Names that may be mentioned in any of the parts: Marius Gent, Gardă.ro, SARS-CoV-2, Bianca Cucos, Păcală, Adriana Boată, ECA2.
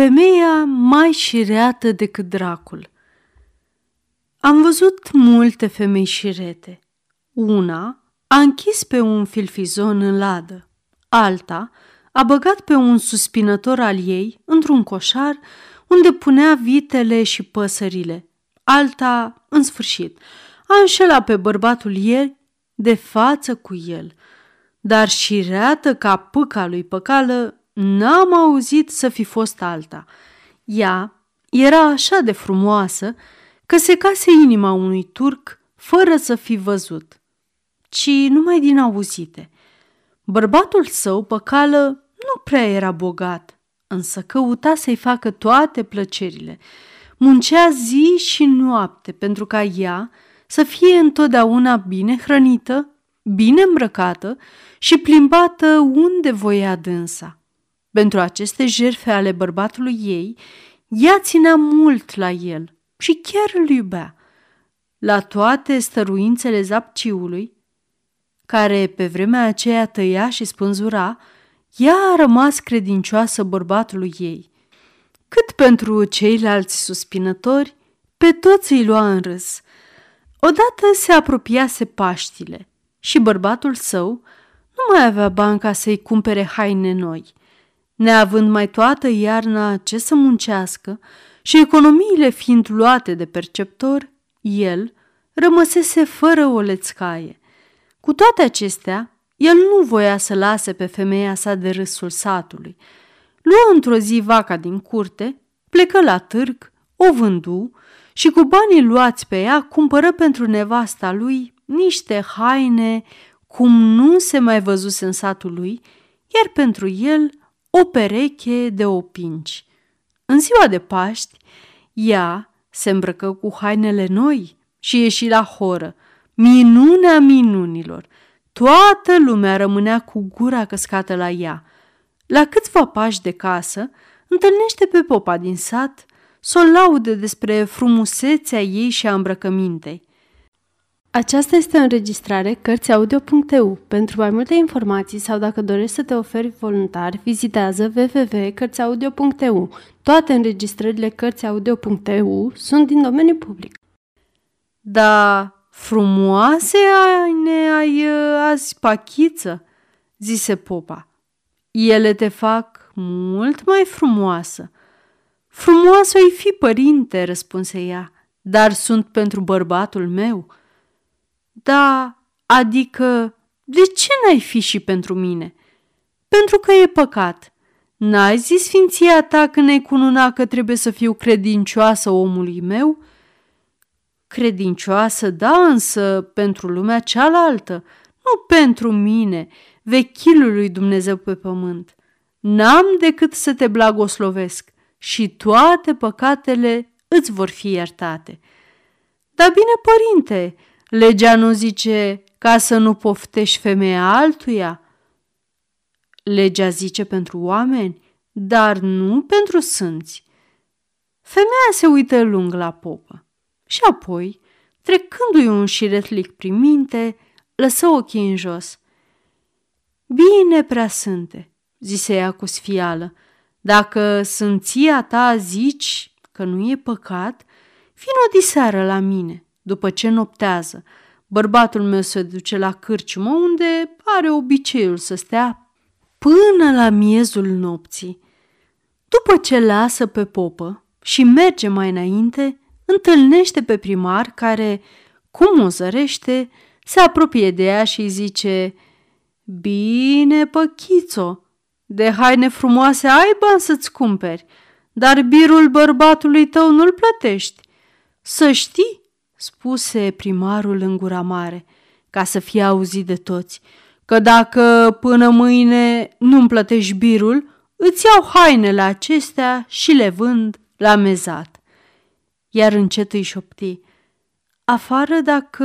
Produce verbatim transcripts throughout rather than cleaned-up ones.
Femeia mai șireată decât dracul. Am văzut multe femei șirete. Una a închis pe un filfizon în ladă. Alta a băgat pe un suspinător al ei într-un coșar unde punea vitele și păsările. Alta, în sfârșit, a înșelat pe bărbatul ei de față cu el. Dar șireată ca pâca lui Păcală, n-am auzit să fi fost alta. Ea era așa de frumoasă că secase inima unui turc fără să fi văzut, ci numai din auzite. Bărbatul său, Păcală, nu prea era bogat, însă căuta să-i facă toate plăcerile. Muncea zi și noapte pentru ca ea să fie întotdeauna bine hrănită, bine îmbrăcată și plimbată unde voia dânsa. Pentru aceste jertfe ale bărbatului ei, ea ținea mult la el și chiar îl iubea. La toate stăruințele zapciului, care pe vremea aceea tăia și spânzura, ea a rămas credincioasă bărbatului ei. Cât pentru ceilalți suspinători, pe toți îi lua în râs. Odată se apropiase Paștile și bărbatul său nu mai avea bani ca să-i cumpere haine noi. Neavând mai toată iarna ce să muncească și economiile fiind luate de perceptor, el rămăsese fără o lețcaie. Cu toate acestea, el nu voia să lase pe femeia sa de râsul satului. Luă într-o zi vaca din curte, plecă la târg, o vându și cu banii luați pe ea cumpără pentru nevasta lui niște haine cum nu se mai văzuse în satul lui, iar pentru el o pereche de opinci. În ziua de Paști, ea se îmbrăcă cu hainele noi și ieși la horă. Minunea minunilor! Toată lumea rămânea cu gura căscată la ea. La câțiva pași de casă, întâlnește pe popa din sat s-o laude despre frumusețea ei și a îmbrăcămintei. Aceasta este o înregistrare Cărțiaudio punct e u. Pentru mai multe informații sau dacă dorești să te oferi voluntar, vizitează w w w punct cărțiaudio punct e u. Toate înregistrările Cărțiaudio punct e u sunt din domeniu public. Da, frumoase haine ai azi, Pachiță, zise popa. Ele te fac mult mai frumoasă. Frumoasă-i fi, părinte, răspunse ea, dar sunt pentru bărbatul meu. Da, adică, de ce n-ai fi și pentru mine? Pentru că e păcat. N-ai zis sfinția ta când ai cununat că trebuie să fiu credincioasă omului meu? Credincioasă, da, însă pentru lumea cealaltă, nu pentru mine, vechilul lui Dumnezeu pe pământ. N-am decât să te blagoslovesc și toate păcatele îți vor fi iertate. Dar bine, părinte, legea nu zice ca să nu poftești femeia altuia? Legea zice pentru oameni, dar nu pentru sânți. Femeia se uită lung la popă și apoi, trecându-i un șiretlic prin minte, lăsă ochii în jos. Bine, preasfinte, zise ea cu sfială, dacă sânția ta zici că nu e păcat, vino diseară la mine. După ce noptează, bărbatul meu se duce la cârciumă unde are obiceiul să stea până la miezul nopții. După ce lasă pe popă și merge mai înainte, întâlnește pe primar care, cum o zărește, se apropie de ea și îi zice: Bine, Păchițo, de haine frumoase ai bani să-ți cumperi, dar birul bărbatului tău nu-l plătești. Să știi, spuse primarul în gura mare, ca să fie auzit de toți, că dacă până mâine nu-mi plătești birul, îți iau hainele acestea și le vând la mezat. Iar încet îi șopti: Afară dacă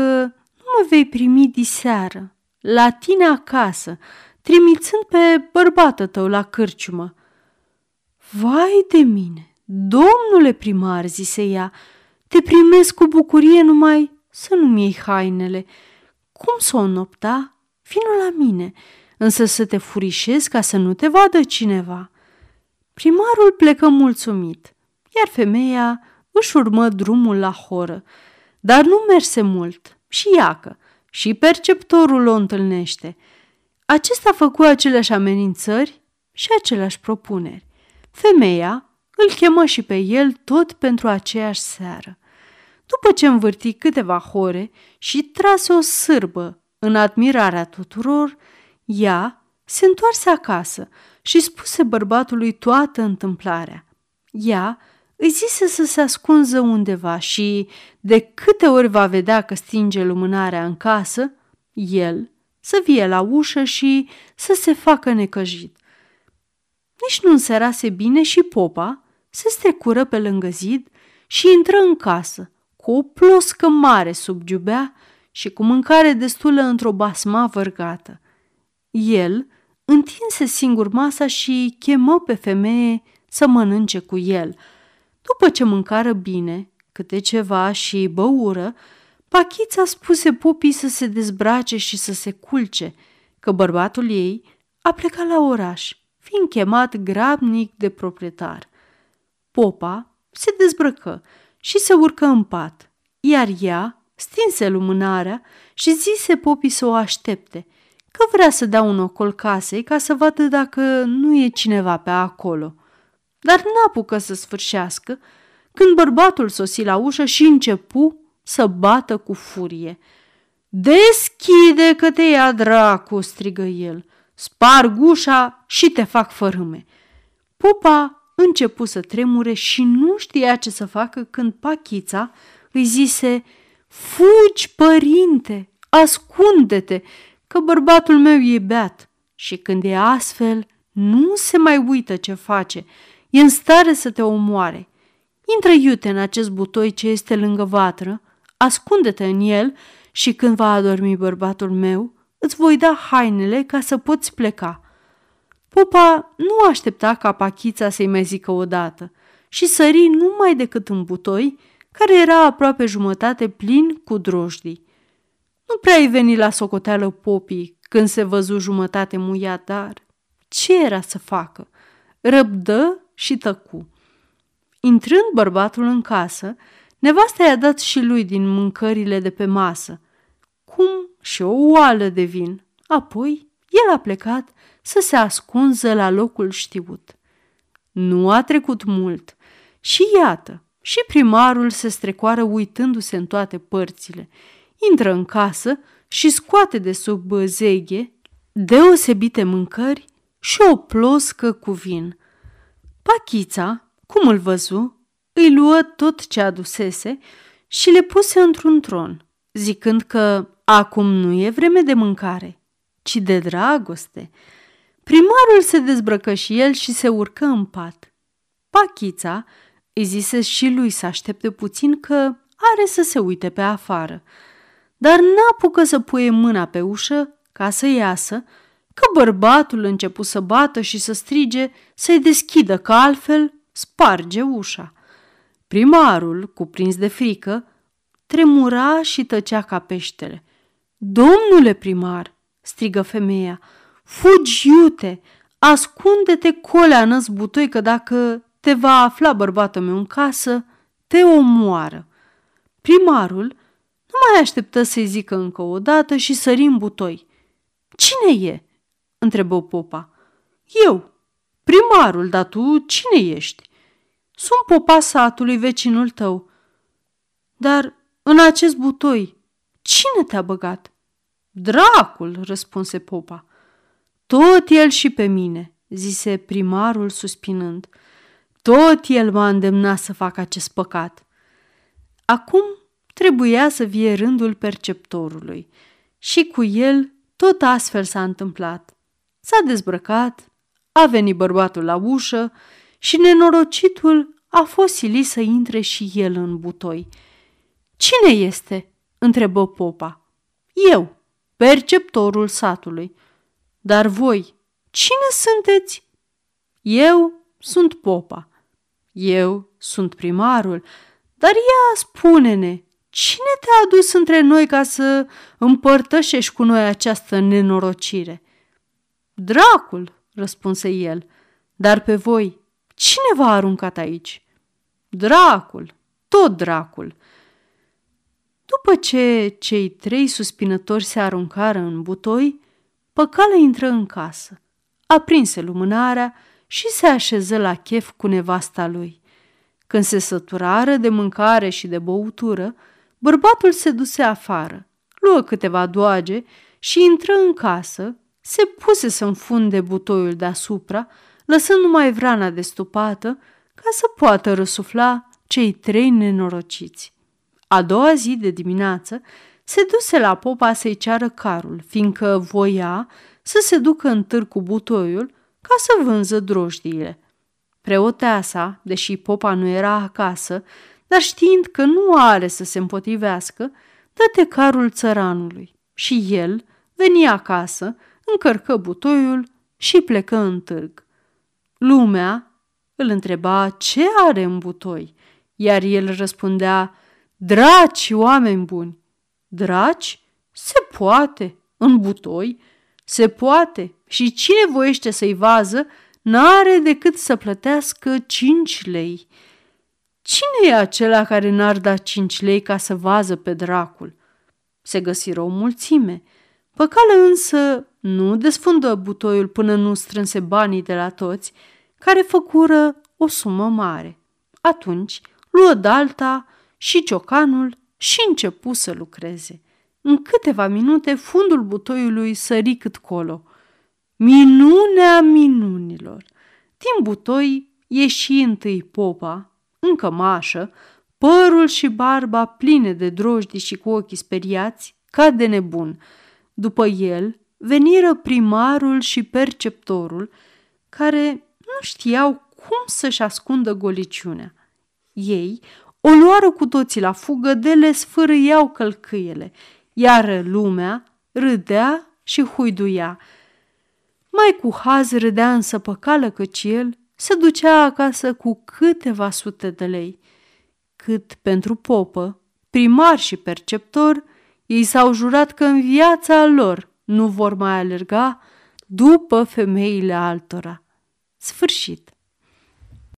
nu mă vei primi diseară, la tine acasă, trimițând pe bărbatul tău la cârciumă. Vai de mine, domnule primar, zise ea, te primesc cu bucurie, numai să nu-mi iei hainele. Cum s-o înopta? Vino la mine, însă să te furișezi ca să nu te vadă cineva. Primarul plecă mulțumit, iar femeia își urmă drumul la horă, dar nu merse mult și iacă, și perceptorul o întâlnește. Acesta făcu aceleași amenințări și aceleași propuneri. Femeia îl chemă și pe el tot pentru aceeași seară. După ce învârti câteva hore și trase o sârbă în admirarea tuturor, ea se întoarse acasă și spuse bărbatului toată întâmplarea. Ea îi zise să se ascunză undeva și, de câte ori va vedea că stinge lumânarea în casă, el să vie la ușă și să se facă necăjit. Nici nu înserase bine și popa se strecură pe lângă zid și intră în casă, cu o ploscă mare sub giubea și cu mâncare destulă într-o basma vărgată. El întinse singur masa și chemă pe femeie să mănânce cu el. După ce mâncară bine, câte ceva și băură, Pachița spuse popii să se dezbrace și să se culce, că bărbatul ei a plecat la oraș, fiind chemat grabnic de proprietar. Popa se dezbrăcă și se urcă în pat, iar ea stinse lumânarea și zise popii să o aștepte, că vrea să dea un ocol casei ca să vadă dacă nu e cineva pe acolo. Dar n-apucă să sfârșească, când bărbatul sosi la ușă și începu să bată cu furie. "Deschide că te ia dracu!" strigă el. "Sparg ușa și te fac fărâme!" Popa începu să tremure și nu știa ce să facă când Pachița îi zise: "Fugi, părinte, ascunde-te, că bărbatul meu e beat și când e astfel nu se mai uită ce face, e în stare să te omoare. Intră iute în acest butoi ce este lângă vatră, ascunde-te în el și când va adormi bărbatul meu, îți voi da hainele ca să poți pleca." Popa nu aștepta ca Pachița să-i mai zică odată și sări numai decât în butoi, care era aproape jumătate plin cu drojdii. Nu prea-i veni la socoteală popii când se văzu jumătate muiat, dar ce era să facă? Răbdă și tăcu. Intrând bărbatul în casă, nevasta i-a dat și lui din mâncările de pe masă, cum și o oală de vin. Apoi el a plecat să se ascunză la locul știut. Nu a trecut mult și iată, și primarul se strecoară uitându-se în toate părțile. Intră în casă și scoate de sub zeghe deosebite mâncări și o ploscă cu vin. Pachița, cum îl văzu, îi luă tot ce adusese și le puse într-un tron, zicând că acum nu e vreme de mâncare, ci de dragoste. Primarul se dezbrăcă și el și se urcă în pat. Pachița îi zise și lui să aștepte puțin că are să se uite pe afară, dar n-apucă să puie mâna pe ușă ca să iasă, că bărbatul începu să bată și să strige să-i deschidă, că altfel sparge ușa. Primarul, cuprins de frică, tremura și tăcea ca peștele. "Domnule primar!" strigă femeia. "Fugi, iute! Ascunde-te colea în butoi, că dacă te va afla bărbatul meu în casă, te omoară." Primarul nu mai așteptă să-i zică încă o dată și sări în butoi. "Cine e?" întrebă popa. "Eu, primarul, dar tu cine ești?" "Sunt popa satului, vecinul tău." "Dar în acest butoi, cine te-a băgat?" "Dracul!" răspunse popa. "Tot el și pe mine," zise primarul suspinând. "Tot el m-a îndemnat să fac acest păcat." Acum trebuia să vie rândul perceptorului și cu el tot astfel s-a întâmplat. S-a dezbrăcat, a venit bărbatul la ușă și nenorocitul a fost silit să intre și el în butoi. "Cine este?" întrebă popa. "Eu, perceptorul satului." "Dar voi, cine sunteți?" "Eu sunt popa." "Eu sunt primarul." "Dar ia spune-ne, cine te-a adus între noi ca să împărtășești cu noi această nenorocire?" "Dracul," răspunse el. "Dar pe voi, Cine v-a aruncat aici?" "Dracul, tot dracul." După ce cei trei suspinători se aruncară în butoi, Păcală intră în casă, aprinse lumânarea și se așeză la chef cu nevasta lui. Când se săturară de mâncare și de băutură, bărbatul se duse afară, luă câteva doage și intră în casă, se puse să înfunde butoiul deasupra, lăsând numai vrana destupată, ca să poată răsufla cei trei nenorociți. A doua zi de dimineață se duse la popa să-i ceară carul, fiindcă voia să se ducă în târg cu butoiul ca să vânză drojdiile. Preotea sa, deși popa nu era acasă, dar știind că nu are să se împotrivească, dăte carul țăranului și el veni acasă, încărcă butoiul și plecă în târg. Lumea îl întreba ce are în butoi, iar el răspundea: "Draci, oameni buni!" "Draci? Se poate! În butoi? Se poate! Și cine voiește să-i vază, n-are decât să plătească cinci lei." "Cine e acela care n-ar da cinci lei ca să vază pe dracul?" Se găsiră o mulțime. Păcală însă nu desfundă butoiul până nu strânse banii de la toți, care făcură o sumă mare. Atunci luă dalta și ciocanul și începu să lucreze. În câteva minute fundul butoiului sări cât colo. Minunea minunilor! Din butoi ieși întâi popa, în cămașă, părul și barba pline de drojdii și cu ochii speriați, ca de nebun. După el veniră primarul și perceptorul, care nu știau cum să-și ascundă goliciunea. Ei o luară cu toții la fugă, de le sfârâiau călcâiele, iar lumea râdea și huiduia. Mai cu haz râdea însă Păcală, căci el se ducea acasă cu câteva sute de lei. Cât pentru popă, primar și perceptor, ei s-au jurat că în viața lor nu vor mai alerga după femeile altora. Sfârșit.